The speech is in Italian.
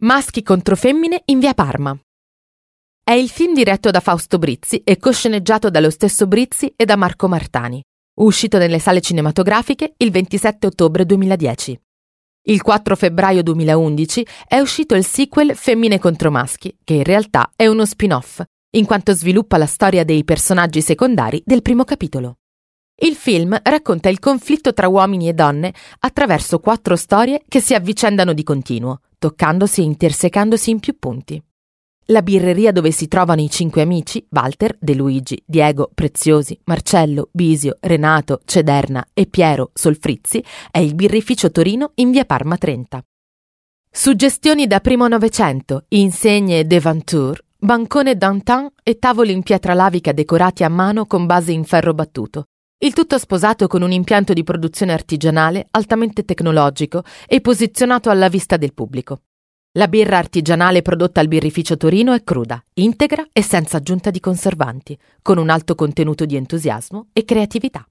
Maschi contro femmine in via Parma. È il film diretto da Fausto Brizzi e cosceneggiato dallo stesso Brizzi e da Marco Martani, uscito nelle sale cinematografiche il 27 ottobre 2010. Il 4 febbraio 2011 è uscito il sequel Femmine contro maschi, che in realtà è uno spin-off, in quanto sviluppa la storia dei personaggi secondari del primo capitolo. Il film racconta il conflitto tra uomini e donne attraverso 4 storie che si avvicendano di continuo, toccandosi e intersecandosi in più punti. La birreria dove si trovano i 5 amici, Walter, De Luigi, Diego, Preziosi, Marcello, Bisio, Renato, Cederna e Piero, Solfrizzi, è il Birrificio Torino in via Parma 30. Suggestioni da primo Novecento, insegne et devanture, bancone d'antan e tavoli in pietra lavica decorati a mano con base in ferro battuto. Il tutto sposato con un impianto di produzione artigianale altamente tecnologico e posizionato alla vista del pubblico. La birra artigianale prodotta al Birrificio Torino è cruda, integra e senza aggiunta di conservanti, con un alto contenuto di entusiasmo e creatività.